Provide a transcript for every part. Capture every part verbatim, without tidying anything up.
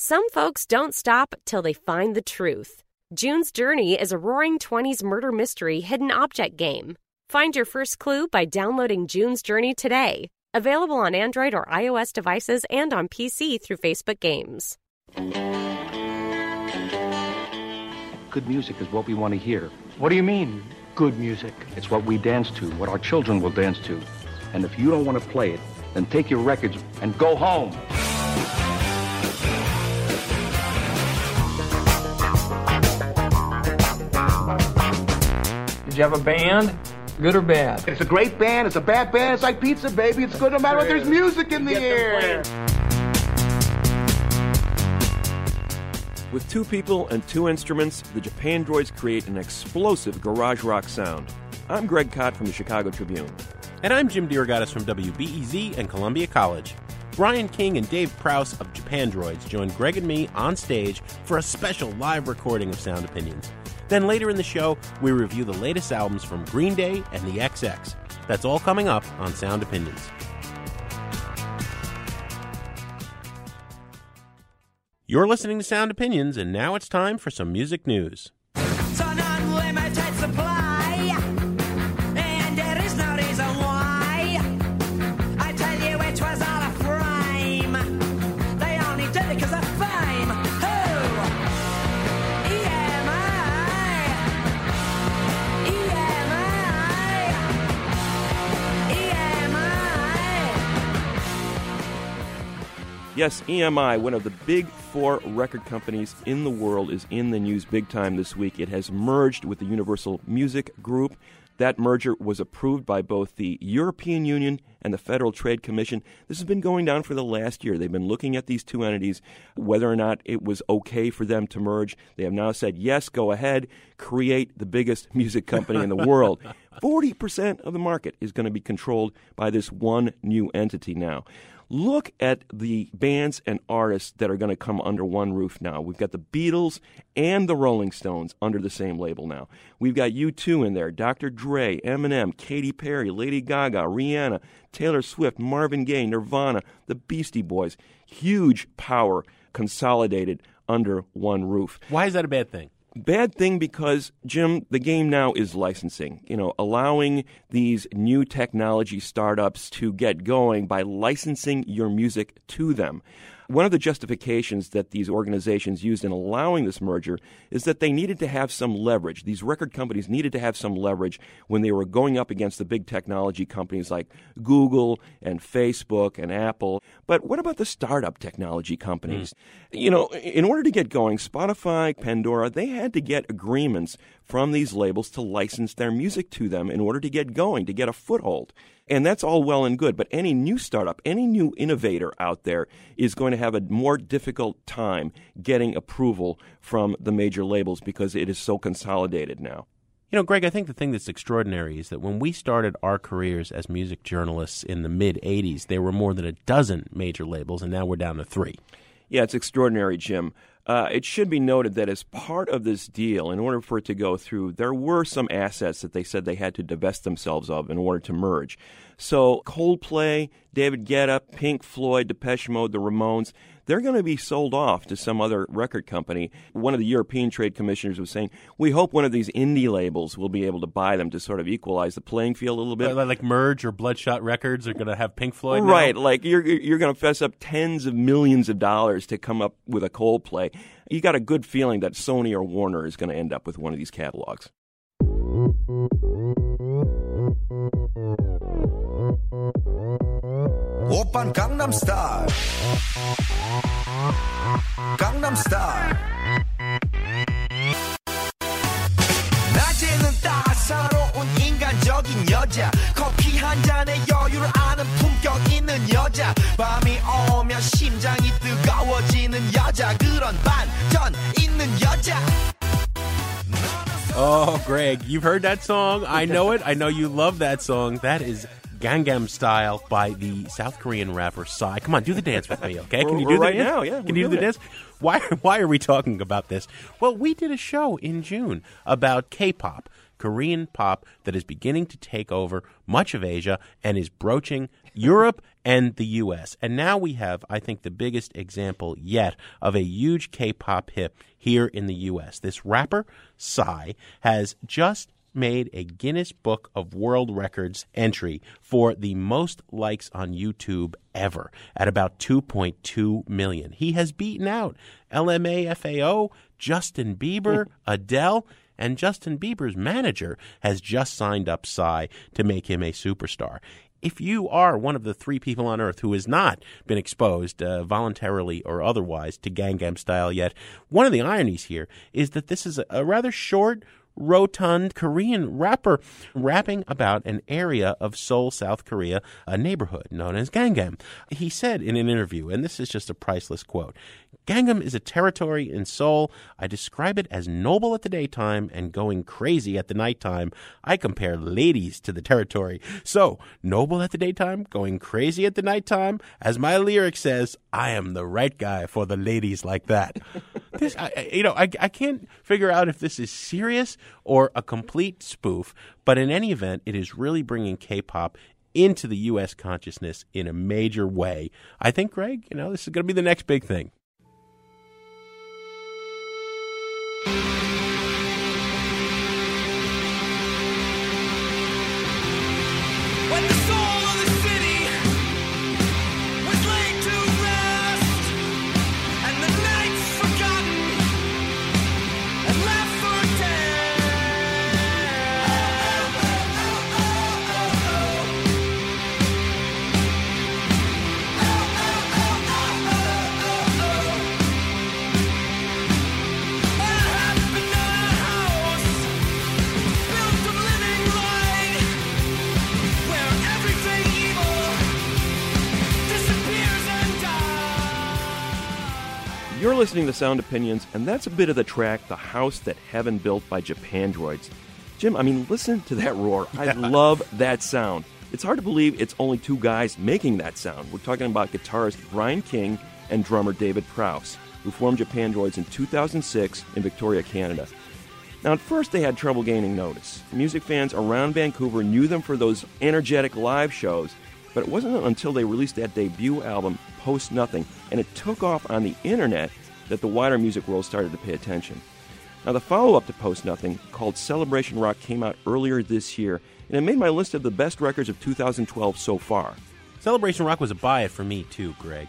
Some folks don't stop till they find the truth. June's Journey is a roaring twenties murder mystery hidden object game. Find your first clue by downloading June's Journey today. Available on Android or iOS devices and on P C through Facebook Games. Good music is what we want to hear. What do you mean, good music? It's what we dance to, what our children will dance to. And if you don't want to play it, then take your records and go home. You have a band, good or bad? It's a great band, it's a bad band, it's like pizza, baby. It's good no matter what, there's music in the air. With two people and two instruments, the Japandroids create an explosive garage rock sound. I'm Greg Kot from the Chicago Tribune. And I'm Jim DeRogatis from W B E Z and Columbia College. Brian King and David Prowse of Japandroids join Greg and me on stage for a special live recording of Sound Opinions. Then later in the show, we review the latest albums from Green Day and The double X. That's all coming up on Sound Opinions. You're listening to Sound Opinions, and now it's time for some music news. Yes, E M I, one of the big four record companies in the world, is in the news big time this week. It has merged with the Universal Music Group. That merger was approved by both the European Union and the Federal Trade Commission. This has been going down for the last year. They've been looking at these two entities, whether or not it was okay for them to merge. They have now said, yes, go ahead, create the biggest music company in the world. forty percent of the market is going to be controlled by this one new entity now. Look at the bands and artists that are going to come under one roof now. We've got the Beatles and the Rolling Stones under the same label now. We've got U two in there, Doctor Dre, Eminem, Katy Perry, Lady Gaga, Rihanna, Taylor Swift, Marvin Gaye, Nirvana, the Beastie Boys. Huge power consolidated under one roof. Why is that a bad thing? Bad thing because, Jim, the game now is licensing. You know, allowing these new technology startups to get going by licensing your music to them. One of the justifications that these organizations used in allowing this merger is that they needed to have some leverage. These record companies needed to have some leverage when they were going up against the big technology companies like Google and Facebook and Apple. But what about the startup technology companies? Mm. You know, in order to get going, Spotify, Pandora, they had to get agreements from these labels to license their music to them in order to get going, to get a foothold. And that's all well and good, but any new startup, any new innovator out there is going to have a more difficult time getting approval from the major labels because it is so consolidated now. You know, Greg, I think the thing that's extraordinary is that when we started our careers as music journalists in the mid-eighties, there were more than a dozen major labels, and now we're down to three. Yeah, it's extraordinary, Jim. Uh, it should be noted that as part of this deal, in order for it to go through, there were some assets that they said they had to divest themselves of in order to merge. So Coldplay, David Guetta, Pink Floyd, Depeche Mode, The Ramones, they're going to be sold off to some other record company. One of the European trade commissioners was saying, we hope one of these indie labels will be able to buy them to sort of equalize the playing field a little bit. Like Merge or Bloodshot Records are going to have Pink Floyd now? Right, like you're, you're going to fess up tens of millions of dollars to come up with a Coldplay. You got a good feeling that Sony or Warner is going to end up with one of these catalogs. 오빤 강남 스타일 강남 스타일 낮에는 따사로운 인간적인 여자 커피 한 잔에 여유를 아는 품격 있는 여자 밤이 오면 심장이 뜨거워지는 여자 그런 반전 있는 여자 Oh, Greg, you've heard that song. I know it. I know you love that song. That is Gangnam Style by the South Korean rapper Psy. Come on, do the dance with me, okay? Can you do the right dance? now? Yeah, can you do the it. dance? Why? Why are we talking about this? Well, we did a show in June about K-pop, Korean pop that is beginning to take over much of Asia and is broaching Europe and the U S And now we have, I think, the biggest example yet of a huge K-pop hit here in the U S This rapper, Psy, has just made a Guinness Book of World Records entry for the most likes on YouTube ever at about two point two million. He has beaten out L M A F A O, Justin Bieber, Adele, and Justin Bieber's manager has just signed up Psy to make him a superstar. If you are one of the three people on Earth who has not been exposed uh, voluntarily or otherwise to Gangnam Style yet, one of the ironies here is that this is a, a rather short, rotund Korean rapper rapping about an area of Seoul, South Korea, a neighborhood known as Gangnam. He said in an interview, and this is just a priceless quote, Gangnam is a territory in Seoul. I describe it as noble at the daytime and going crazy at the nighttime. I compare ladies to the territory. So, noble at the daytime, going crazy at the nighttime. As my lyric says, I am the right guy for the ladies like that. This, I, you know, I, I can't figure out if this is serious or a complete spoof, but in any event, it is really bringing K-pop into the U S consciousness in a major way. I think, Greg, you know, this is going to be the next big thing. You're listening to Sound Opinions, and that's a bit of the track, The House That Heaven Built by Japandroids. Jim, I mean, listen to that roar. Yeah. I love that sound. It's hard to believe it's only two guys making that sound. We're talking about guitarist Brian King and drummer David Prowse, who formed Japandroids in two thousand six in Victoria, Canada. Now, at first, they had trouble gaining notice. Music fans around Vancouver knew them for those energetic live shows, but it wasn't until they released that debut album, Post Nothing, and it took off on the internet that the wider music world started to pay attention. Now, the follow-up to Post Nothing, called Celebration Rock, came out earlier this year, and it made my list of the best records of two thousand twelve so far. Celebration Rock was a buy for me, too, Greg.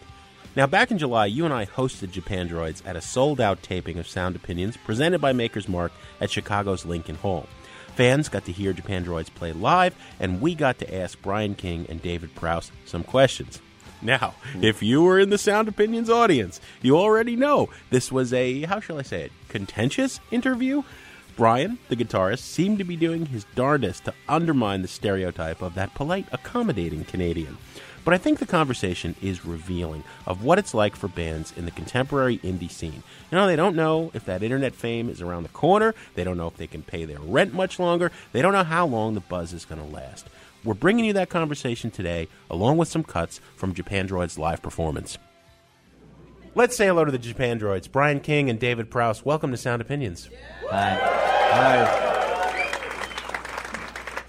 Now, back in July, you and I hosted Japandroids at a sold-out taping of Sound Opinions presented by Maker's Mark at Chicago's Lincoln Hall. Fans got to hear Japandroids play live, and we got to ask Brian King and David Prowse some questions. Now, if you were in the Sound Opinions audience, you already know this was a, how shall I say it, contentious interview. Brian, the guitarist, seemed to be doing his darndest to undermine the stereotype of that polite, accommodating Canadian. But I think the conversation is revealing of what it's like for bands in the contemporary indie scene. You know, they don't know if that internet fame is around the corner. They don't know if they can pay their rent much longer. They don't know how long the buzz is going to last. We're bringing you that conversation today, along with some cuts from Japandroids' live performance. Let's say hello to the Japandroids. Brian King and David Prowse, welcome to Sound Opinions. Hi. Hi.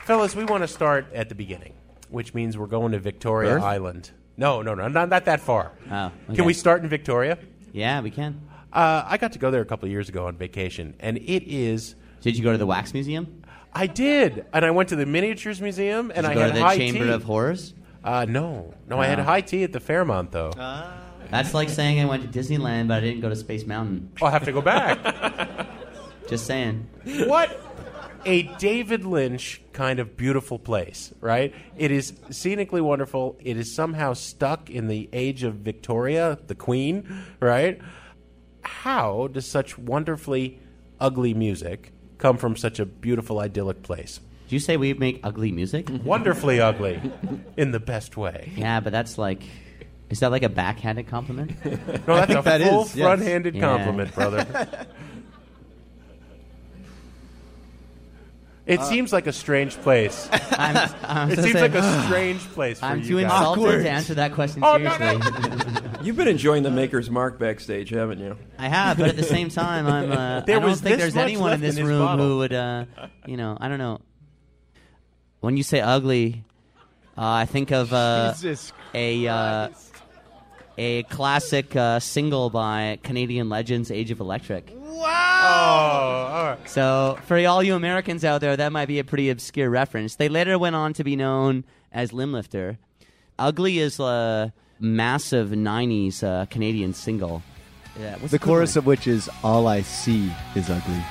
Fellas, we want to start at the beginning. which means we're going to Victoria Earth? Island. No, no, no, not, not that far. Oh, okay. Can we start in Victoria? Yeah, we can. Uh, I got to go there a couple of years ago on vacation, and it is... Did you go to the Wax Museum? I did, and I went to the Miniatures Museum, did and I had high tea. Did you go to the Chamber of Horrors? Uh, no. No, oh. I had high tea at the Fairmont, though. Uh, That's like saying I went to Disneyland, but I didn't go to Space Mountain. I'll have to go back. Just saying. What? A David Lynch kind of beautiful place, right? It is scenically wonderful. It is somehow stuck in the age of Victoria, the Queen, right? How does such wonderfully ugly music come from such a beautiful, idyllic place? Did you say we make ugly music? Wonderfully ugly, in the best way. Yeah, but that's like... Is that like a backhanded compliment? No, that's a that full is, yes. front-handed yeah. compliment, brother. It uh, seems like a strange place. I'm, I'm it so seems saying, like a strange place for I'm you I'm too guys. Insulted Awkward. To answer that question oh, seriously. No, no. You've been enjoying the Maker's Mark backstage, haven't you? I have, but at the same time, I'm, uh, there I don't think there's anyone in this in room bottle. Who would, uh, you know, I don't know. When you say ugly, uh, I think of uh, a... Uh, A classic uh, single by Canadian legends, Age of Electric. Wow! Oh, all right. So, for all you Americans out there, that might be a pretty obscure reference. They later went on to be known as Limblifter. Ugly is a massive nineties uh, Canadian single. Yeah, the, the chorus of which is, "All I see is ugly."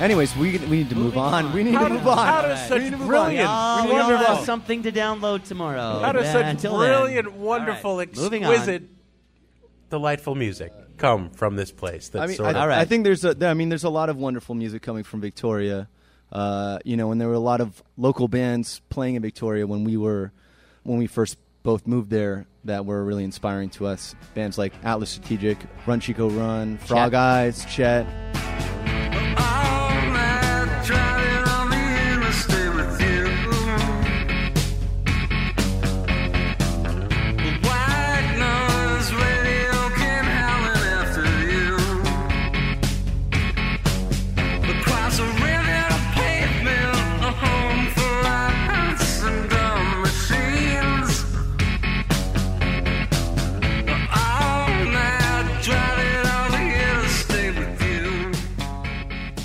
Anyways, we we need to move on. We need to move on. How does such brilliant, wonderful something to download tomorrow? How does such brilliant, wonderful, exquisite, delightful music come from this place? That's sort of. All right. I think there's a. I mean, there's a lot of wonderful music coming from Victoria. Uh, you know, and there were a lot of local bands playing in Victoria when we were, when we first both moved there, that were really inspiring to us. Bands like Atlas Strategic, Run Chico Run, Frog Eyes, Chet.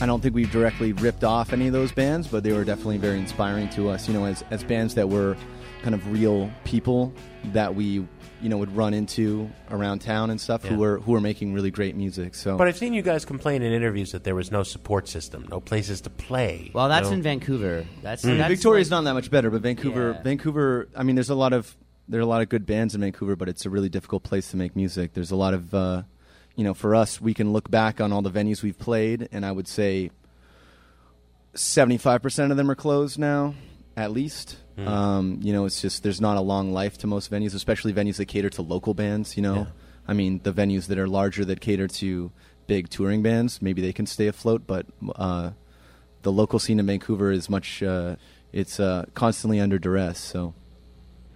I don't think we've directly ripped off any of those bands, but they were definitely very inspiring to us, you know, as, as bands that were kind of real people that we, you know, would run into around town and stuff, yeah. who were who were making really great music. So, but I've seen you guys complain in interviews that there was no support system, no places to play. Well, that's no. in Vancouver. That's, mm. that's Victoria's like, not that much better, but Vancouver, yeah. Vancouver. I mean, there's a lot of there are a lot of good bands in Vancouver, but it's a really difficult place to make music. There's a lot of uh, You know, for us, we can look back on all the venues we've played, and I would say seventy-five percent of them are closed now, at least. Mm. Um, you know, it's just there's not a long life to most venues, especially venues that cater to local bands, you know. Yeah. I mean, the venues that are larger that cater to big touring bands, maybe they can stay afloat, but uh, the local scene in Vancouver is much, uh, it's uh, constantly under duress, so.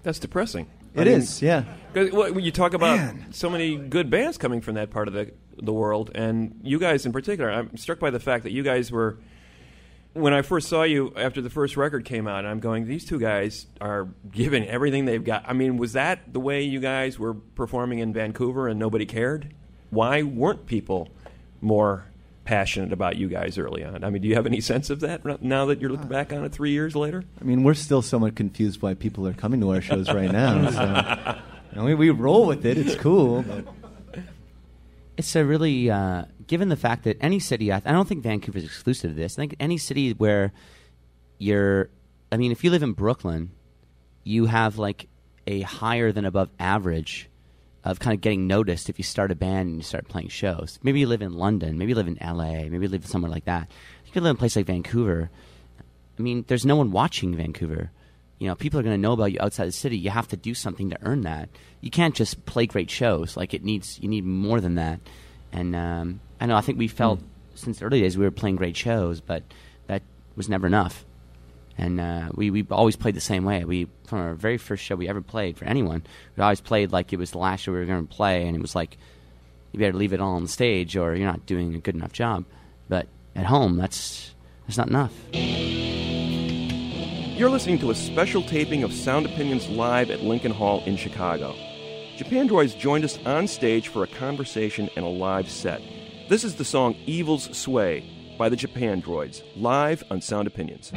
That's depressing. It I mean, is, yeah. Well, you talk about Man. so many good bands coming from that part of the the world, and you guys in particular. I'm struck by the fact that you guys were, when I first saw you after the first record came out, I'm going, these two guys are giving everything they've got. I mean, was that the way you guys were performing in Vancouver and nobody cared? Why weren't people more passionate about you guys early on? I mean, do you have any sense of that now that you're looking back on it three years later? I mean, we're still somewhat confused why people are coming to our shows right now. So. You know, we, we roll with it. It's cool. It's a really, uh, given the fact that any city, I, th- I don't think Vancouver is exclusive to this. I think any city where you're, I mean, if you live in Brooklyn, you have like a higher than above average of kind of getting noticed if you start a band and you start playing shows. Maybe you live in London. Maybe you live in L A. Maybe you live somewhere like that. You could live in a place like Vancouver. I mean, there's no one watching Vancouver. You know, people are going to know about you outside the city. You have to do something to earn that. You can't just play great shows. Like, it needs, you need more than that. And um, I know, I think we felt mm. since the early days we were playing great shows, but that was never enough. And uh, we, we always played the same way. We, from our very first show we ever played for anyone, we always played like it was the last show we were going to play, and it was like, you better leave it all on stage or you're not doing a good enough job. But at home, that's that's not enough. You're listening to a special taping of Sound Opinions live at Lincoln Hall in Chicago. Japandroids joined us on stage for a conversation and a live set. This is the song Evil's Sway by the Japandroids, live on Sound Opinions.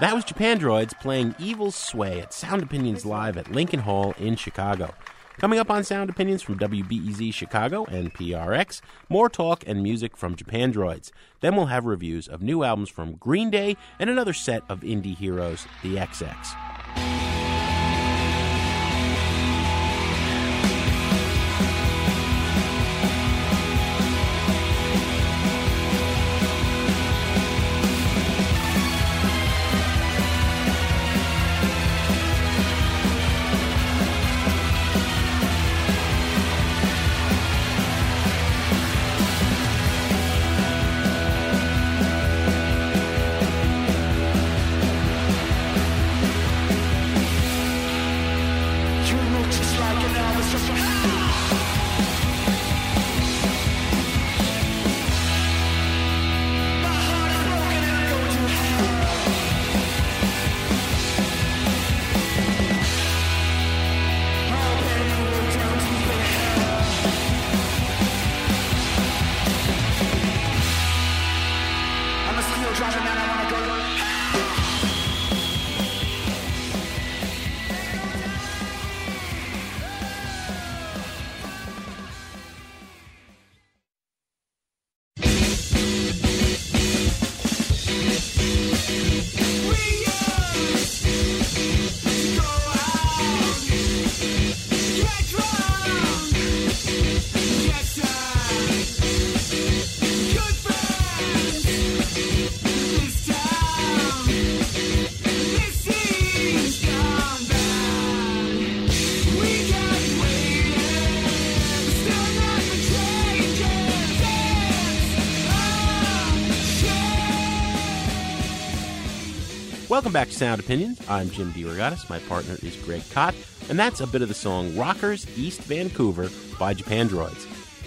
That was Japandroids playing Evil's Sway at Sound Opinions Live at Lincoln Hall in Chicago. Coming up on Sound Opinions from W B E Z Chicago and P R X, more talk and music from Japandroids. Then we'll have reviews of new albums from Green Day and another set of indie heroes, The double X. Welcome back to Sound Opinions. I'm Jim DeRogatis. My partner is Greg Kot, and that's a bit of the song Rockers East Vancouver by Japandroids.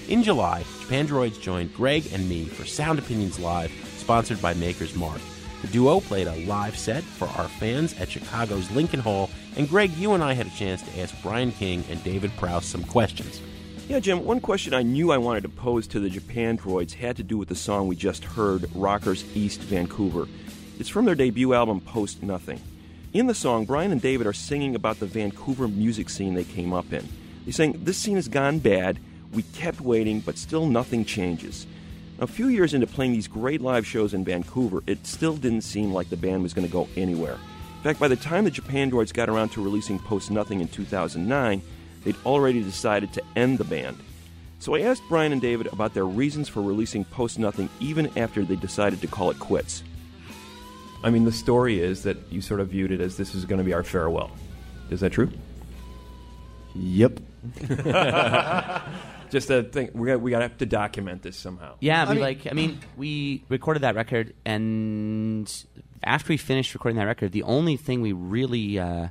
In July, Japandroids joined Greg and me for Sound Opinions Live, sponsored by Maker's Mark. The duo played a live set for our fans at Chicago's Lincoln Hall, and Greg, you and I had a chance to ask Brian King and David Prowse some questions. Yeah, Jim, one question I knew I wanted to pose to the Japandroids had to do with the song we just heard, Rockers East Vancouver. It's from their debut album, Post Nothing. In the song, Brian and David are singing about the Vancouver music scene they came up in. They sang, "This scene has gone bad, we kept waiting, but still nothing changes." A few years into playing these great live shows in Vancouver, it still didn't seem like the band was going to go anywhere. In fact, by the time the Japandroids got around to releasing Post Nothing in two thousand nine, they'd already decided to end the band. So I asked Brian and David about their reasons for releasing Post Nothing even after they decided to call it quits. I mean, the story is that you sort of viewed it as this is going to be our farewell. Is that true? Yep. Just a thing. We're gonna, we got to have to document this somehow. Yeah, I mean, like, I mean, we recorded that record, and after we finished recording that record, the only thing we really uh,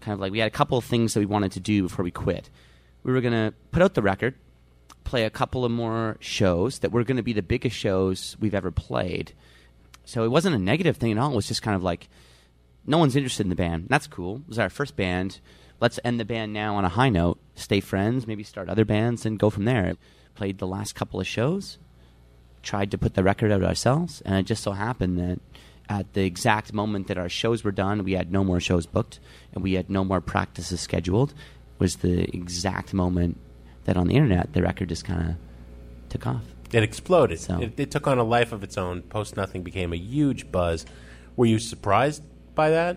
kind of like, we had a couple of things that we wanted to do before we quit. We were going to put out the record, play a couple of more shows that were going to be the biggest shows we've ever played. So it wasn't a negative thing at all. It was just kind of like, no one's interested in the band. That's cool. It was our first band. Let's end the band now on a high note. Stay friends, maybe start other bands, and go from there. Played the last couple of shows, tried to put the record out ourselves, and it just so happened that at the exact moment that our shows were done, we had no more shows booked, and we had no more practices scheduled. It was the exact moment that on the internet, the record just kind of took off. It exploded. So. It, it took on a life of its own. Post Nothing became a huge buzz. Were you surprised by that?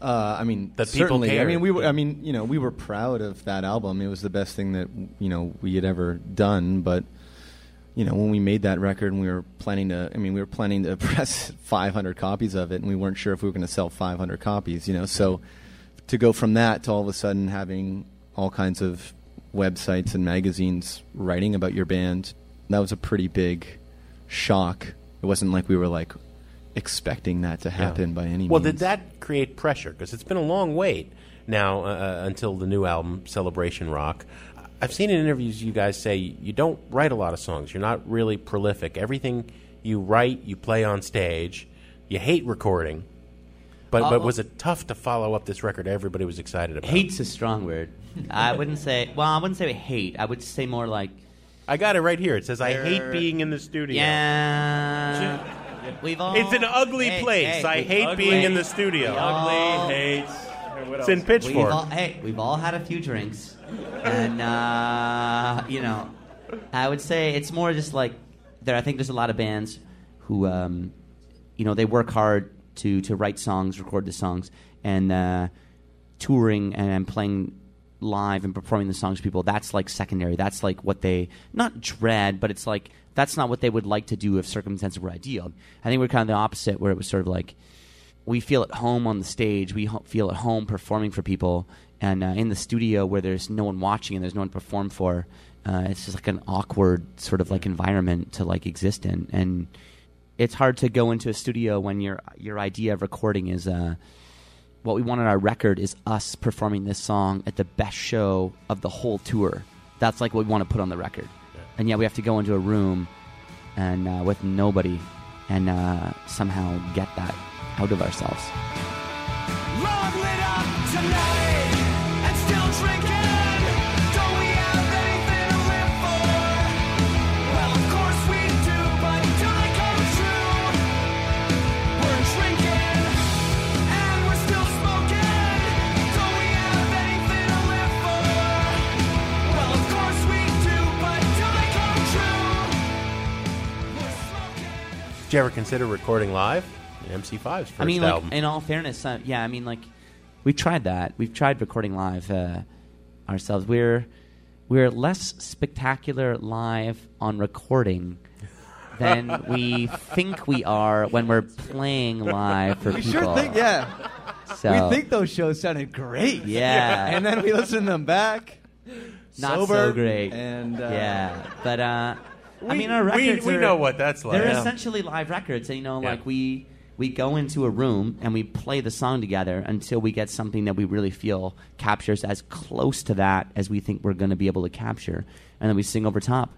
Uh, I mean, that certainly. People I mean, we were. I mean, you know, we were proud of that album. It was the best thing that you know we had ever done. But you know, when we made that record, and we were planning to. I mean, we were planning to press five hundred copies of it, and we weren't sure if we were going to sell five hundred copies. You know, so to go from that to all of a sudden having all kinds of websites and magazines writing about your band, that was a pretty big shock. It wasn't like we were like expecting that to happen yeah. by any well, means. Well, did that create pressure? Because it's been a long wait now uh, until the new album, Celebration Rock. I've seen in interviews you guys say you don't write a lot of songs. You're not really prolific. Everything you write, you play on stage. You hate recording. But, but was it tough to follow up this record everybody was excited about? Hate's a strong word. I wouldn't say... Well, I wouldn't say hate. I would say more like... I got it right here. It says, I hate being in the studio. Yeah. We've all... It's an ugly hey, place. Hey, I hate ugly, being in the studio. Ugly hates... Right, what it's else? In Pitchfork. We've all, hey, we've all had a few drinks. And, uh, you know, I would say it's more just like, there. I think there's a lot of bands who, um, you know, they work hard to, to write songs, record the songs, and uh, touring and playing live and performing the songs to people, that's like secondary. That's like what they, not dread, but it's like, that's not what they would like to do if circumstances were ideal. I think we're kind of the opposite, where it was sort of like, we feel at home on the stage, we ho- feel at home performing for people, and uh, in the studio where there's no one watching and there's no one to perform for, uh, it's just like an awkward sort of like environment to like exist in. And it's hard to go into a studio when your your idea of recording is, uh, what we want on our record is us performing this song at the best show of the whole tour. That's like what we want to put on the record. And yet we have to go into a room and uh, with nobody and uh, somehow get that out of ourselves. Love lit up tonight and still drinking. Don't we have anything to live for? Well, of course we do, but until it comes true, we're drinking and we're still smoking. Don't we have anything to live for? Well, of course we do, but until it comes true, we're smoking. Did you ever consider recording live? M C five's first I mean, album. Like, in all fairness, uh, yeah, I mean, like, we've tried that. We've tried recording live uh, ourselves. We're we're less spectacular live on recording than we think we are when we're playing live for we people. We sure think, yeah. So, we think those shows sounded great. Yeah. And then we listen to them back. Not sober, so great. And, uh, yeah. But, uh, we, I mean, our records We, we are, know what that's like. They're yeah. essentially live records. And, you know, yeah. like, we... We go into a room and we play the song together until we get something that we really feel captures as close to that as we think we're going to be able to capture. And then we sing over top.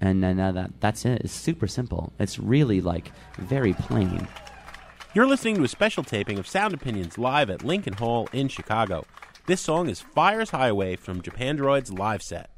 And then uh, that, that's it. It's super simple. It's really, like, very plain. You're listening to a special taping of Sound Opinions live at Lincoln Hall in Chicago. This song is Fire's Highway from Japandroids' live set.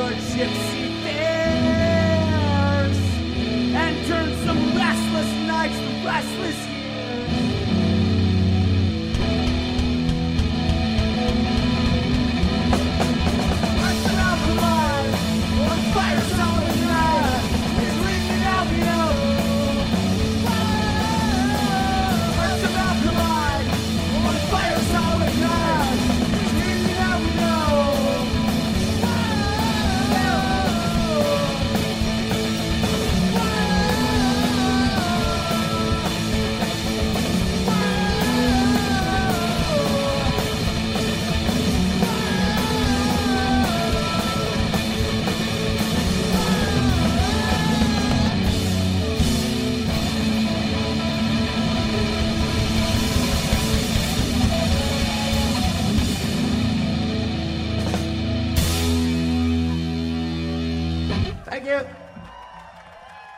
your gypsy fears and turn some restless nights to restless years.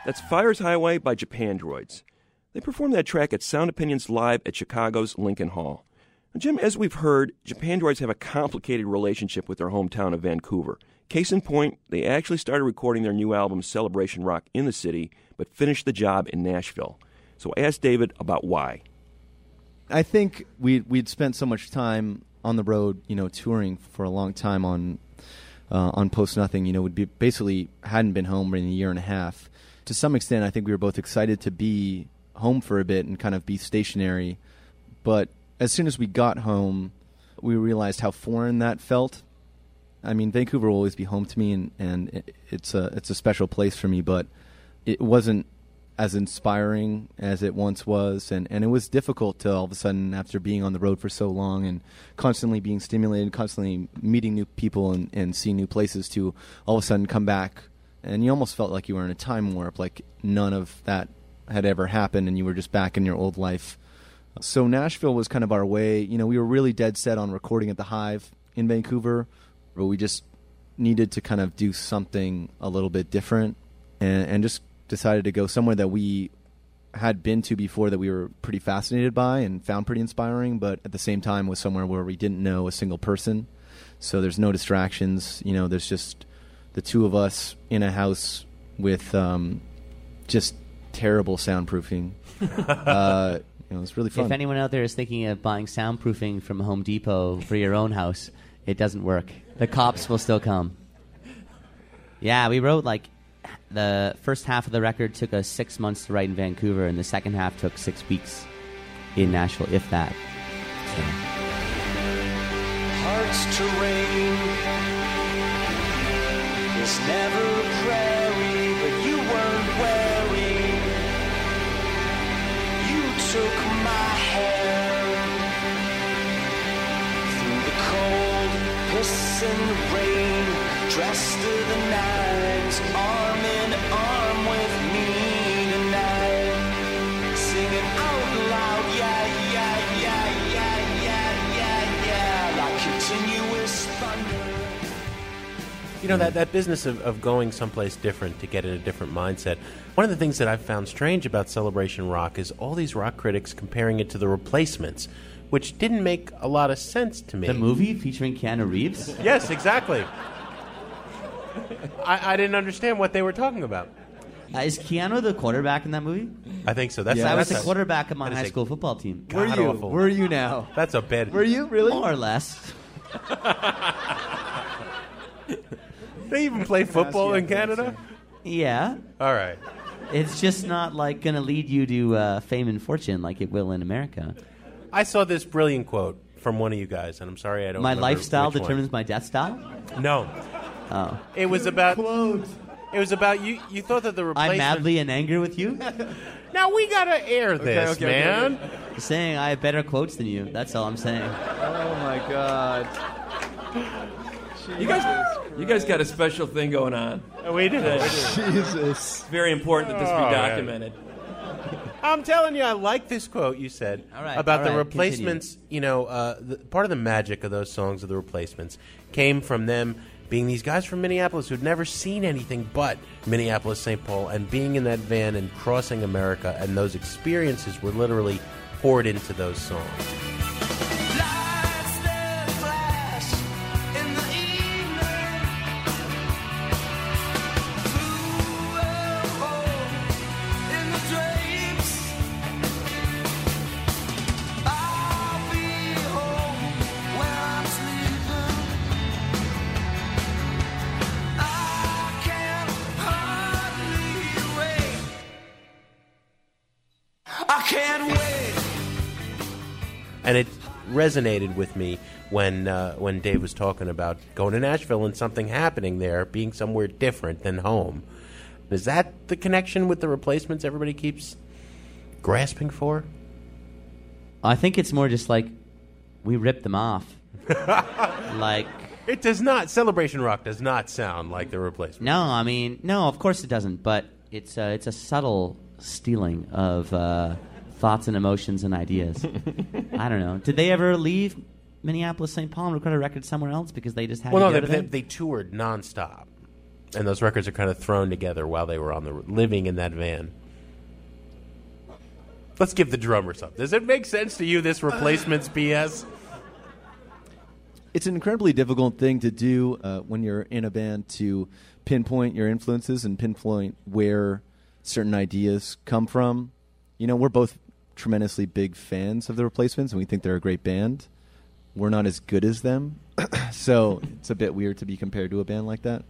That's Fire's Highway by Japandroids. They performed that track at Sound Opinions Live at Chicago's Lincoln Hall. Now, Jim, as we've heard, Japandroids have a complicated relationship with their hometown of Vancouver. Case in point, they actually started recording their new album, Celebration Rock, in the city, but finished the job in Nashville. So I asked David about why. I think we, we'd spent so much time on the road, you know, touring for a long time on uh, on Post Nothing, you know, we'd be, basically hadn't been home in a year and a half. To some extent, I think we were both excited to be home for a bit and kind of be stationary. But as soon as we got home, we realized how foreign that felt. I mean, Vancouver will always be home to me, and, and it's a it's a special place for me. But it wasn't as inspiring as it once was. And, and it was difficult to all of a sudden, after being on the road for so long and constantly being stimulated, constantly meeting new people and, and seeing new places, to all of a sudden come back. And you almost felt like you were in a time warp, like none of that had ever happened and you were just back in your old life. So Nashville was kind of our way. You know, we were really dead set on recording at the Hive in Vancouver, but we just needed to kind of do something a little bit different and, and just decided to go somewhere that we had been to before that we were pretty fascinated by and found pretty inspiring, but at the same time was somewhere where we didn't know a single person. So there's no distractions. You know, there's just the two of us in a house with um, just terrible soundproofing. uh, you know, it's really fun. If anyone out there is thinking of buying soundproofing from Home Depot for your own house, it doesn't work. The cops will still come. Yeah, we wrote like the first half of the record took us six months to write in Vancouver, and the second half took six weeks in Nashville, if that. So. Hearts to rain. It's never a prairie, but you weren't wary. You took my hand through the cold, piss and the rain, dressed to the nines, arm in arm with me tonight, singing out loud, yeah, yeah, yeah, yeah, yeah, yeah, yeah, like continuous thunder. You know, that, that business of, of going someplace different to get in a different mindset. One of the things that I've found strange about Celebration Rock is all these rock critics comparing it to The Replacements, which didn't make a lot of sense to me. The movie featuring Keanu Reeves? Yes, exactly. I, I didn't understand what they were talking about. Uh, is Keanu the quarterback in that movie? I think so. That's yeah, I was the quarterback of my high school football team. Were you? Awful. Were you now? That's a bad. Were you really? More or less. They even play football in Canada? Yeah. All right. It's just not like going to lead you to uh, fame and fortune like it will in America. I saw this brilliant quote from one of you guys, and I'm sorry I don't. My lifestyle determines my death style? No. Oh. It was about. Quote. It was about you. You thought that the replacement. I'm madly in anger with you. Now we gotta air this, okay, okay, man. Okay, okay. You're saying I have better quotes than you. That's all I'm saying. Oh my God. You guys, you guys got a special thing going on. We do. Jesus. It's very important that this be documented. I'm telling you, I like this quote you said all right, about all right, the Replacements. Continue. You know, uh, the, part of the magic of those songs of the Replacements came from them being these guys from Minneapolis who'd never seen anything but Minneapolis, Saint Paul, and being in that van and crossing America, and those experiences were literally poured into those songs. and it resonated with me when uh, when Dave was talking about going to Nashville and something happening there, being somewhere different than home. Is that the connection with the Replacements everybody keeps grasping for? I think it's more just like we ripped them off. Like, it does not. Celebration Rock does not sound like the Replacements. No, I mean, no, of course it doesn't. But it's a, it's a subtle stealing of uh, thoughts and emotions and ideas. I don't know. Did they ever leave Minneapolis, Saint Paul, and record a record somewhere else because they just had? Well, to no, go they, to they, they toured nonstop, and those records are kind of thrown together while they were on the living in that van. Let's give the drummer something. Does it make sense to you, this Replacements B S? It's an incredibly difficult thing to do uh, when you're in a band, to pinpoint your influences and pinpoint where certain ideas come from. You know, we're both tremendously big fans of the Replacements, and we think they're a great band. We're not as good as them, so it's a bit weird to be compared to a band like that.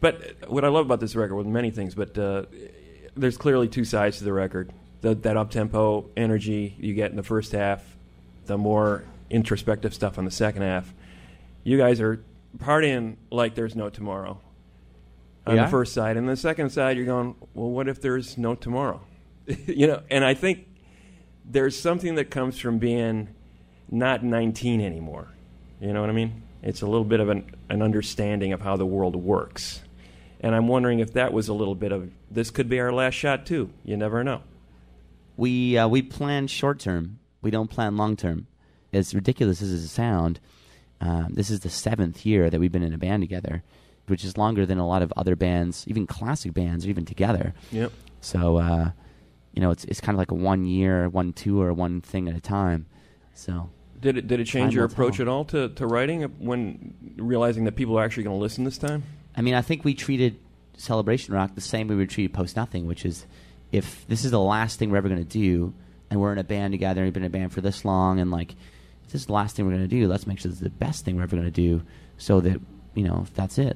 But what I love about this record, well, many things, but uh, there's clearly two sides to the record. The, that up-tempo energy you get in the first half, the more introspective stuff on the second half. You guys are partying like there's no tomorrow on yeah. the first side. And the second side, you're going, well, what if there's no tomorrow? You know, and I think there's something that comes from being not nineteen anymore. You know what I mean? It's a little bit of an, an understanding of how the world works. And I'm wondering if that was a little bit of, this could be our last shot too. You never know. We, uh, we plan short term. We don't plan long term. As ridiculous as it sounds, Um, this is the seventh year that we've been in a band together, which is longer than a lot of other bands, even classic bands, are even together. Yep. So, uh, you know, it's it's kind of like a one year, one tour, one thing at a time. So, did it did it change your approach at all to, to writing when realizing that people are actually going to listen this time? I mean, I think we treated Celebration Rock the same way we treated Post Nothing, which is, if this is the last thing we're ever going to do, and we're in a band together, and we've been in a band for this long, and like, this is the last thing we're going to do. Let's make sure this is the best thing we're ever going to do, so that, you know, if that's it,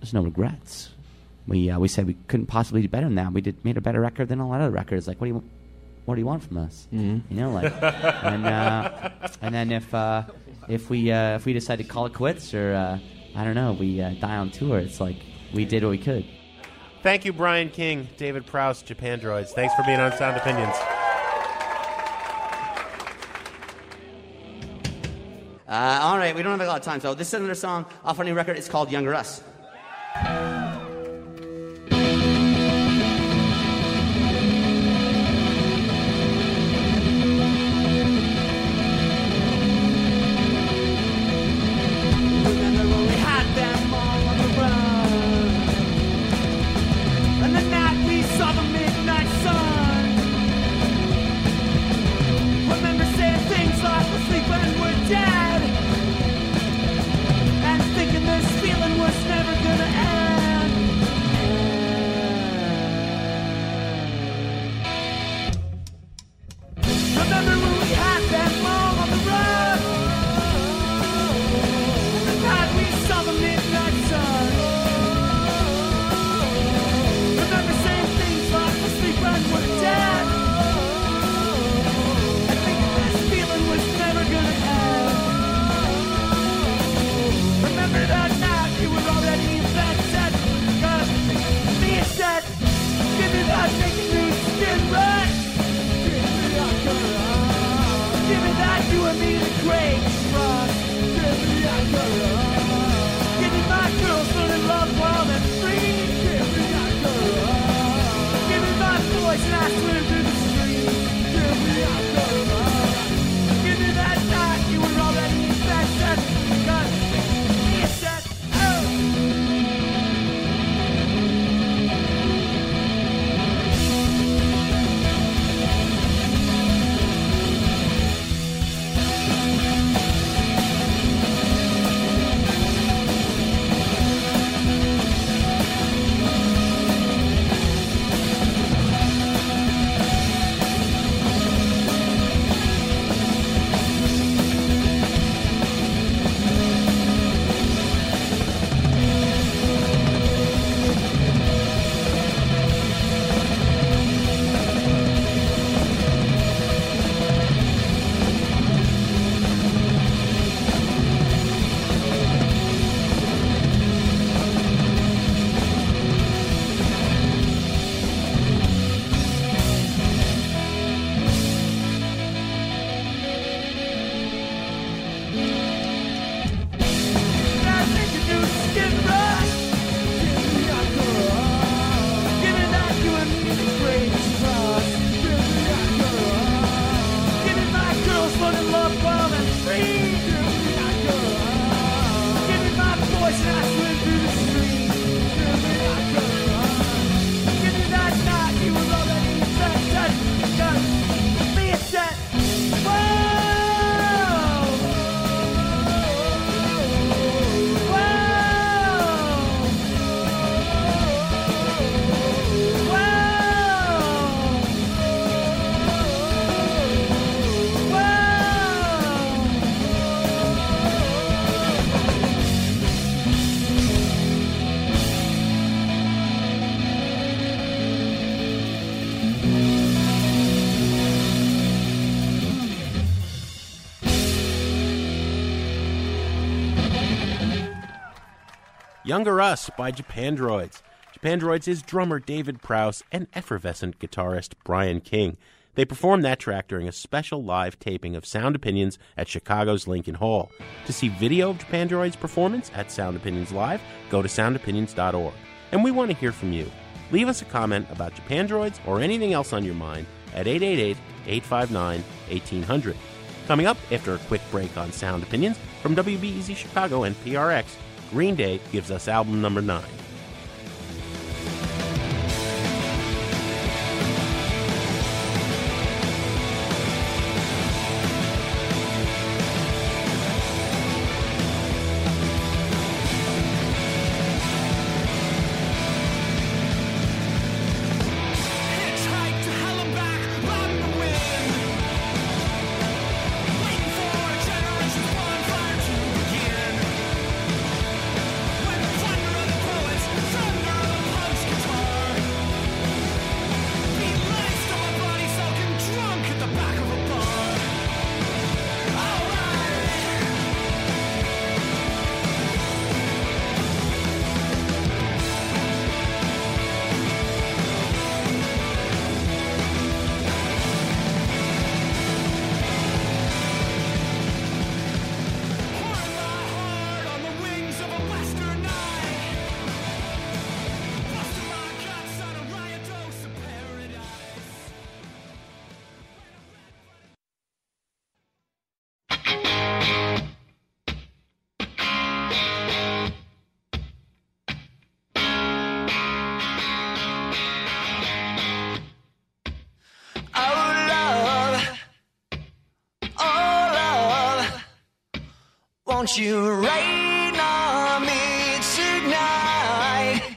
there's no regrets. We uh, we said we couldn't possibly do better than that. We did made a better record than a lot of other records. Like, what do you what do you want from us? Mm-hmm. You know, like, and uh, and then if uh, if we uh, if we decide to call it quits, or uh, I don't know, we uh, die on tour, it's like we did what we could. Thank you, Brian King, David Prowse, Japandroids. Thanks for being on Sound Opinions. Uh, all right, we don't have a lot of time, so this is another song off our new record. It's called Younger Us. Younger Us by Japandroids. Japandroids is drummer David Prowse and effervescent guitarist Brian King. They performed that track during a special live taping of Sound Opinions at Chicago's Lincoln Hall. To see video of Japandroids' performance at Sound Opinions Live, go to sound opinions dot org. And we want to hear from you. Leave us a comment about Japandroids or anything else on your mind at eight eight eight, eight five nine, one eight zero zero. Coming up after a quick break on Sound Opinions from W B E Z Chicago and P R X, Green Day gives us album number nine. Won't you rain on me tonight?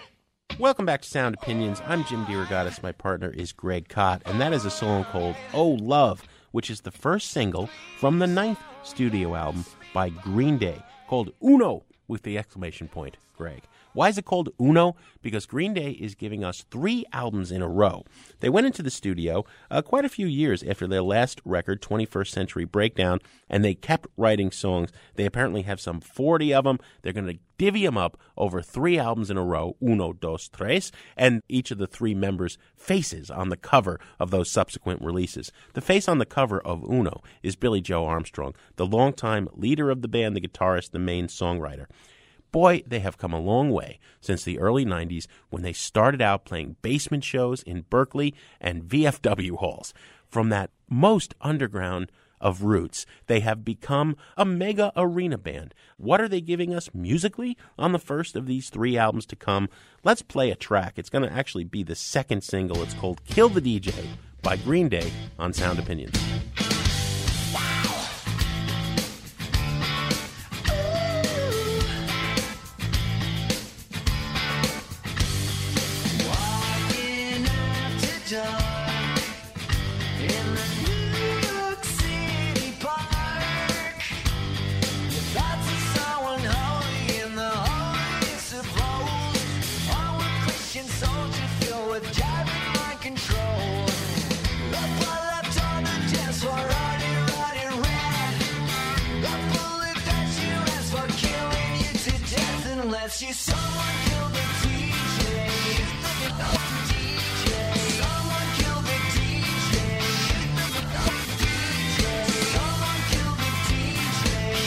Welcome back to Sound Opinions. I'm Jim DeRogatis. My partner is Greg Kot, and that is a song called Oh Love, which is the first single from the ninth studio album by Green Day, called Uno, with the exclamation point, Greg. Why is it called Uno? Because Green Day is giving us three albums in a row. They went into the studio uh, quite a few years after their last record, twenty-first Century Breakdown, and they kept writing songs. They apparently have some forty of them. They're going to divvy them up over three albums in a row, Uno, Dos, Tres, and each of the three members' faces on the cover of those subsequent releases. The face on the cover of Uno is Billy Joe Armstrong, the longtime leader of the band, the guitarist, the main songwriter. Boy, they have come a long way since the early nineties when they started out playing basement shows in Berkeley and V F W halls. From that most underground of roots, they have become a mega arena band. What are they giving us musically on the first of these three albums to come? Let's play a track. It's going to actually be the second single. It's called Kill the D J by Green Day on Sound Opinions. You someone killed the D J. D J. Someone killed the D J. D J. Someone killed the D J.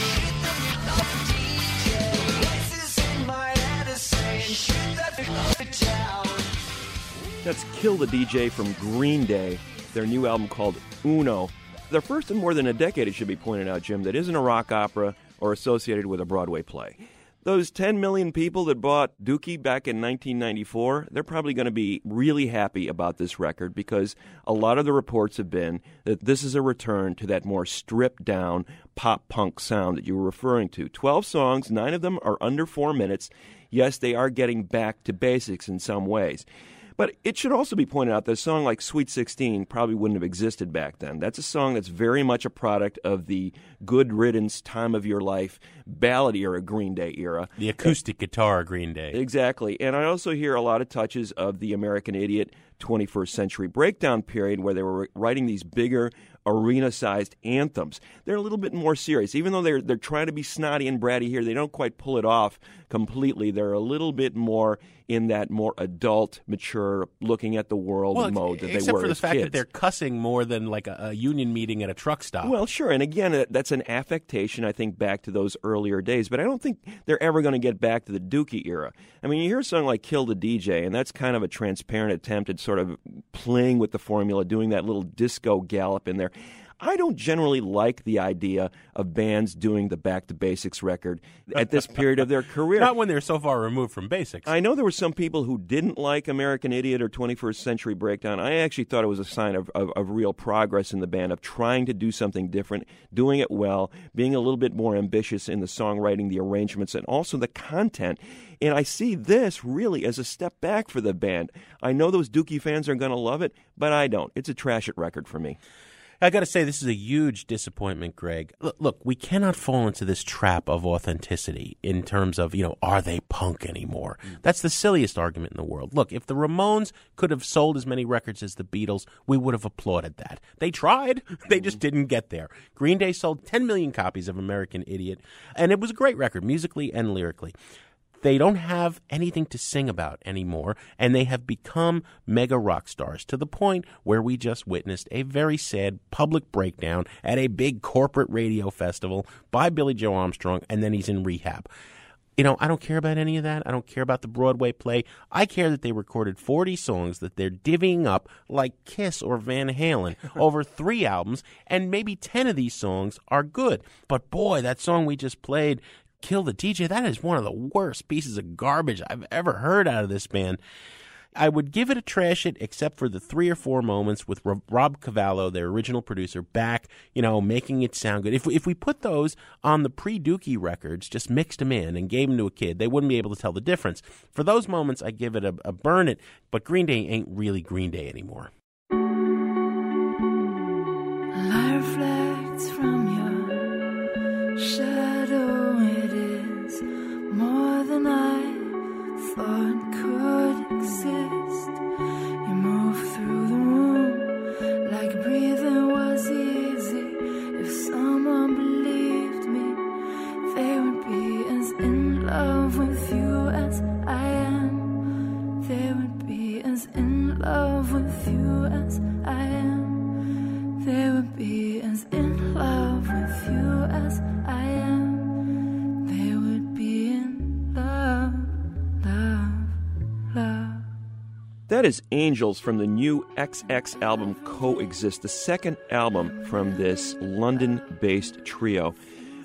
D J. Voices in my head are saying, shoot that down. That's Kill the D J from Green Day, their new album called Uno. Their first in more than a decade, it should be pointed out, Jim, that isn't a rock opera or associated with a Broadway play. Those ten million people that bought Dookie back in nineteen ninety-four, they're probably going to be really happy about this record because a lot of the reports have been that this is a return to that more stripped-down pop-punk sound that you were referring to. Twelve songs, nine of them are under four minutes. Yes, they are getting back to basics in some ways. But it should also be pointed out that a song like Sweet sixteen probably wouldn't have existed back then. That's a song that's very much a product of the good riddance, time of your life, ballad era, Green Day era. The acoustic and, guitar Green Day. Exactly. And I also hear a lot of touches of the American Idiot twenty-first Century Breakdown period where they were writing these bigger arena-sized anthems. They're a little bit more serious. Even though they're they're trying to be snotty and bratty here, they don't quite pull it off completely. They're a little bit more in that more adult, mature, looking at the world well, mode that they were as kids. Except for the fact that they're cussing more than like a, a union meeting at a truck stop. Well, sure. And again, that's an affectation, I think, back to those earlier days. But I don't think they're ever going to get back to the Dookie era. I mean, you hear a song like Kill the D J, and that's kind of a transparent attempt at sort of playing with the formula, doing that little disco gallop in there. I don't generally like the idea of bands doing the Back to Basics record at this period of their career. Not when they're so far removed from basics. I know there were some people who didn't like American Idiot or twenty-first Century Breakdown. I actually thought it was a sign of, of, of real progress in the band, of trying to do something different, doing it well, being a little bit more ambitious in the songwriting, the arrangements, and also the content. And I see this really as a step back for the band. I know those Dookie fans are going to love it, but I don't. It's a trash it record for me. I got to say, this is a huge disappointment, Greg. Look, look, we cannot fall into this trap of authenticity in terms of, you know, are they punk anymore? That's the silliest argument in the world. Look, if the Ramones could have sold as many records as the Beatles, we would have applauded that. They tried. They just didn't get there. Green Day sold ten million copies of American Idiot, and it was a great record, musically and lyrically. They don't have anything to sing about anymore, and they have become mega rock stars to the point where we just witnessed a very sad public breakdown at a big corporate radio festival by Billy Joe Armstrong, and then he's in rehab. You know, I don't care about any of that. I don't care about the Broadway play. I care that they recorded forty songs that they're divvying up like Kiss or Van Halen over three albums, and maybe ten of these songs are good. But boy, that song we just played, Kill the D J, that is one of the worst pieces of garbage I've ever heard out of this band. I would give it a trash it, except for the three or four moments with Rob Cavallo, their original producer, back, you know, making it sound good. If we, if we put those on the pre-Dookie records, just mixed them in and gave them to a kid, they wouldn't be able to tell the difference. For those moments, I give it a, a burn it, but Green Day ain't really Green Day anymore. Light reflects from your shadow. More than I thought could exist. You moved through the room like breathing was easy. If someone believed me, they would be as in love with you as I am. They would be as in love with you as I am. They would be as in love with you as I am. That is Angels from the new X X album Coexist, the second album from this London-based trio.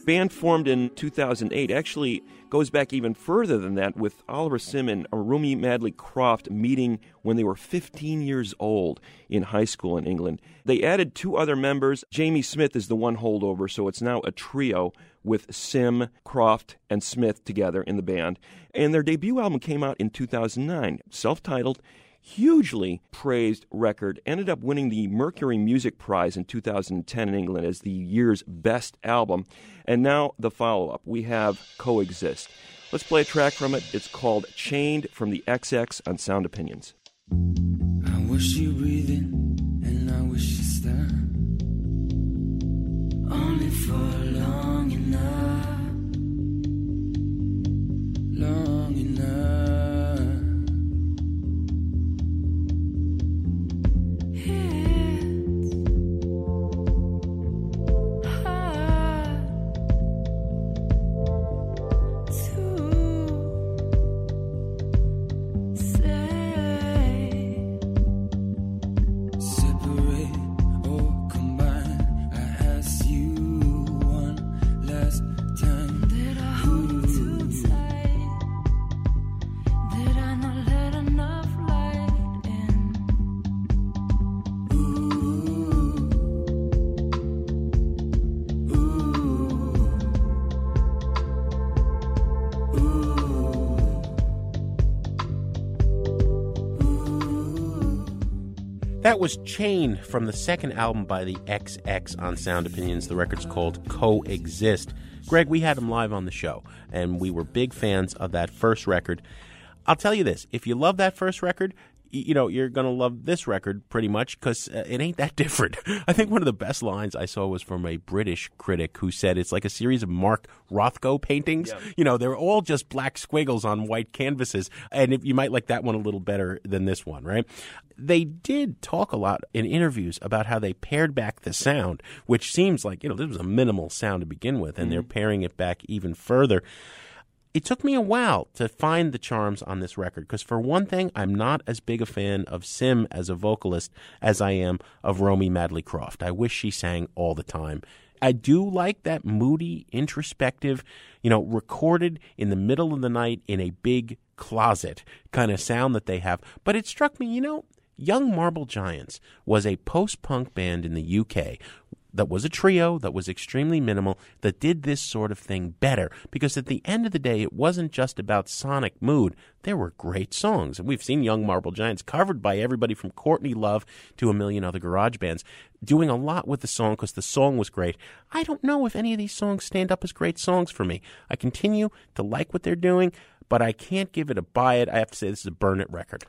Band formed in two thousand eight, actually goes back even further than that, with Oliver Sim and Romy Madley Croft meeting when they were fifteen years old in high school in England. They added two other members. Jamie Smith is the one holdover, so it's now a trio with Sim, Croft, and Smith together in the band. And their debut album came out in two thousand nine, self-titled. Hugely praised record, ended up winning the Mercury Music Prize in two thousand ten in England as the year's best album. And now the follow-up. We have Coexist. Let's play a track from it. It's called Chained from the X X on Sound Opinions. I wish you breathe in and I wish you stand, only for long enough, long enough. That was Chained from the second album by the X X on Sound Opinions. The record's called Coexist. Greg, we had them live on the show, and we were big fans of that first record. I'll tell you this, if you love that first record, you know, you're going to love this record pretty much because it ain't that different. I think one of the best lines I saw was from a British critic who said it's like a series of Mark Rothko paintings. Yeah. You know, they're all just black squiggles on white canvases. And if, you might like that one a little better than this one, right? They did talk a lot in interviews about how they pared back the sound, which seems like, you know, this was a minimal sound to begin with, and mm-hmm. they're paring it back even further. It took me a while to find the charms on this record because, for one thing, I'm not as big a fan of Sim as a vocalist as I am of Romy Madley Croft. I wish she sang all the time. I do like that moody, introspective, you know, recorded in the middle of the night in a big closet kind of sound that they have. But it struck me, you know, Young Marble Giants was a post-punk band in the U K that was a trio, that was extremely minimal, that did this sort of thing better. Because at the end of the day, it wasn't just about sonic mood. There were great songs. And we've seen Young Marble Giants covered by everybody from Courtney Love to a million other garage bands, doing a lot with the song because the song was great. I don't know if any of these songs stand up as great songs for me. I continue to like what they're doing, but I can't give it a buy it. I have to say this is a burn it record.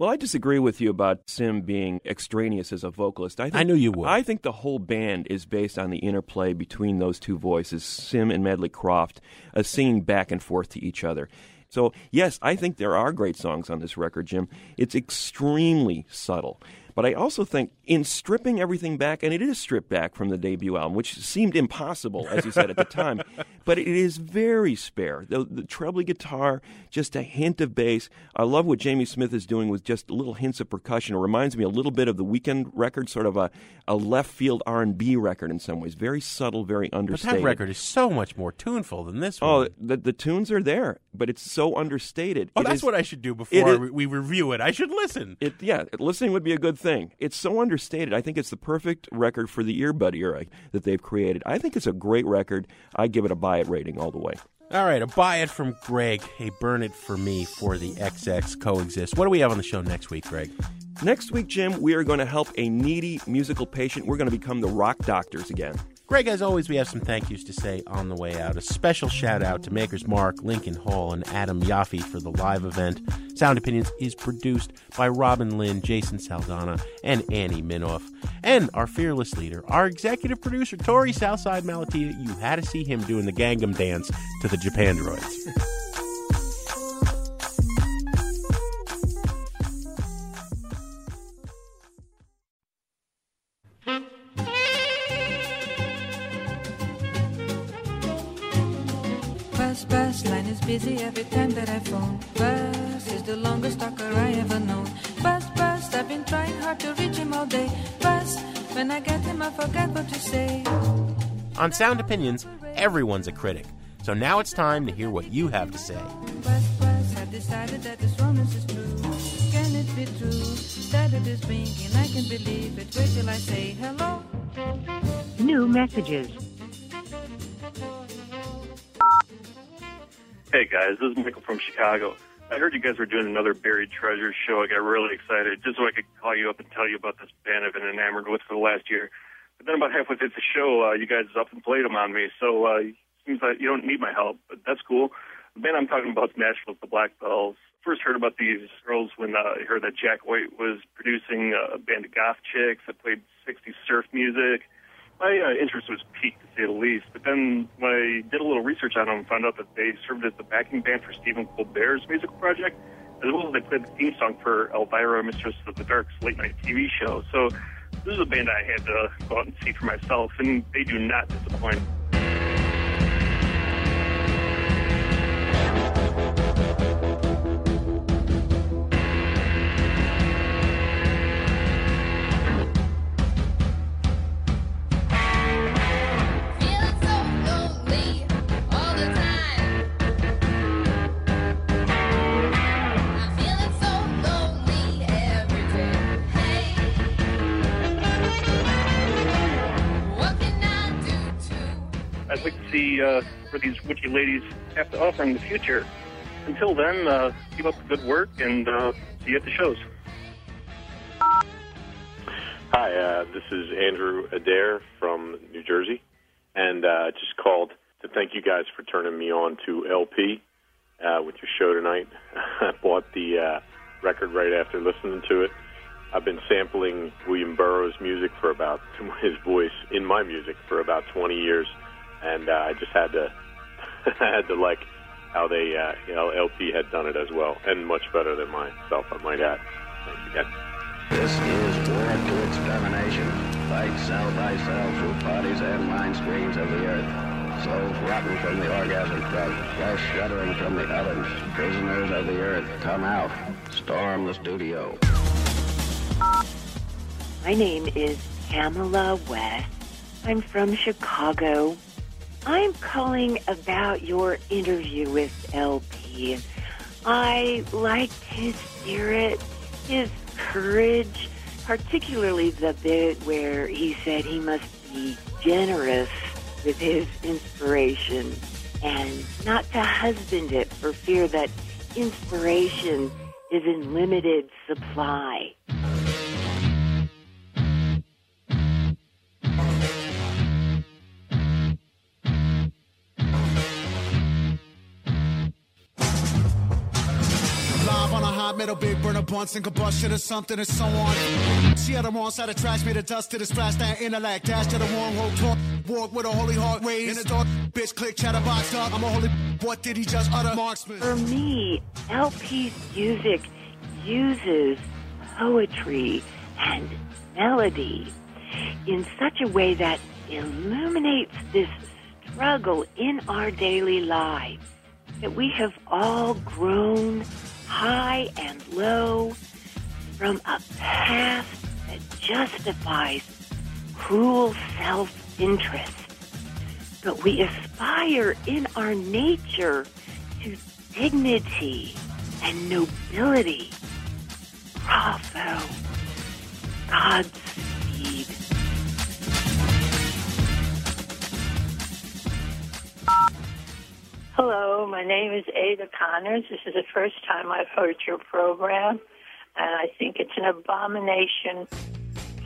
Well, I disagree with you about Sim being extraneous as a vocalist. I, think, I knew you would. I think the whole band is based on the interplay between those two voices, Sim and Madley Croft, uh, singing back and forth to each other. So, yes, I think there are great songs on this record, Jim. It's extremely subtle. But I also think in stripping everything back, and it is stripped back from the debut album, which seemed impossible, as you said at the time, but it is very spare. The, the trebly guitar, just a hint of bass. I love what Jamie Smith is doing with just little hints of percussion. It reminds me a little bit of the Weeknd record, sort of a, a left-field R and B record in some ways. Very subtle, very understated. But that record is so much more tuneful than this one. Oh, the, the tunes are there, but it's so understated. Oh, it that's is, what I should do before is, we review it. I should listen. It, yeah, listening would be a good thing. It's so understated. I think it's the perfect record for the earbud era that they've created. I think it's a great record. I give it a buy it rating all the way. All right, a buy it from Greg, a burn it for me for the X X Coexist. What do we have on the show next week, Greg? Next week, Jim, we are going to help a needy musical patient. We're going to become the rock doctors again. Greg, as always, we have some thank yous to say on the way out. A special shout out to Maker's Mark, Lincoln Hall, and Adam Yaffe for the live event. Sound Opinions is produced by Robin Lynn, Jason Saldana, and Annie Minoff. And our fearless leader, our executive producer, Tori Southside Malatia. You had to see him doing the Gangnam dance to the Japandroids. Bus line is busy every time that I phone. Bus is the longest talker I ever known. Bus, bus, I've been trying hard to reach him all day. Bus, when I get him I forget what to say. On Sound Opinions, everyone's a critic. So now it's time to hear what you have to say. Bus, bus, I've decided that this romance is true. Can it be true that it is winking? I can believe it. Wait till I say hello. New messages. Hey guys, this is Michael from Chicago. I heard you guys were doing another Buried Treasure show. I got really excited just so I could call you up and tell you about this band I've been enamored with for the last year. But then about halfway through the show, uh, you guys up and played them on me, so uh, seems like you don't need my help, but that's cool. The band I'm talking about is Nashville's The Black Bells. First heard about these girls when uh, I heard that Jack White was producing a band of goth chicks that played sixties surf music. My uh, interest was piqued, to say the least, but then when I did a little research on them and found out that they served as the backing band for Stephen Colbert's musical project, as well as they played the theme song for Elvira, Mistress of the Dark's late-night T V show. So this is a band I had to go out and see for myself, and they do not disappoint. Uh, for these witchy ladies have to offer in the future. Until then, uh, keep up the good work and uh, see you at the shows. Hi, uh, this is Andrew Adair from New Jersey, and uh, just called to thank you guys for turning me on to L P uh, with your show tonight. I bought the uh, record right after listening to it. I've been sampling William Burroughs' music for about, his voice in my music for about twenty years, and uh, I just had to, I had to like how they, uh, you know, L P had done it as well, and much better than myself, I might add. Thanks again. This is war to its domination. Fight cell by cell through bodies and mind screens of the earth. Souls rotten from the orgasm crowd, flesh shuddering from the ovens. Prisoners of the earth, come out. Storm the studio. My name is Pamela West. I'm from Chicago. I'm calling about your interview with L P. I liked his spirit, his courage, particularly the bit where he said he must be generous with his inspiration and not to husband it for fear that inspiration is in limited supply. Metal big burner blunts and combustion or something and so on. She had the wrong side of tracks, made a dust to the splash, that intellect, dash to the wrong road, talk, walk with a holy heart, raised in the dark, bitch, click, chatterbox up, I'm a holy, what did he just utter, marksman? For me, L P's music uses poetry and melody in such a way that illuminates this struggle in our daily lives, that we have all grown high and low from a past that justifies cruel self-interest. But we aspire in our nature to dignity and nobility. Bravo. Godspeed. Hello, my name is Ada Connors. This is the first time I've heard your program, and I think it's an abomination.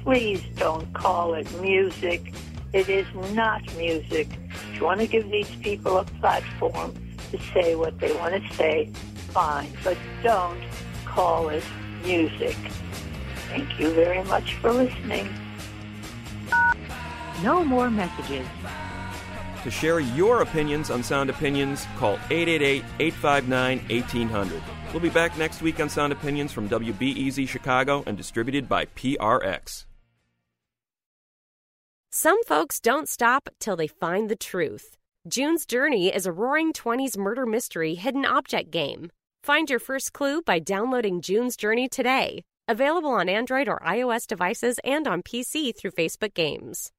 Please don't call it music. It is not music. If you want to give these people a platform to say what they want to say, fine, but don't call it music. Thank you very much for listening. No more messages. To share your opinions on Sound Opinions, call eight eight eight, eight five nine, one eight hundred. We'll be back next week on Sound Opinions from W B E Z Chicago and distributed by P R X. Some folks don't stop till they find the truth. June's Journey is a roaring twenties murder mystery hidden object game. Find your first clue by downloading June's Journey today. Available on Android or iOS devices and on P C through Facebook Games.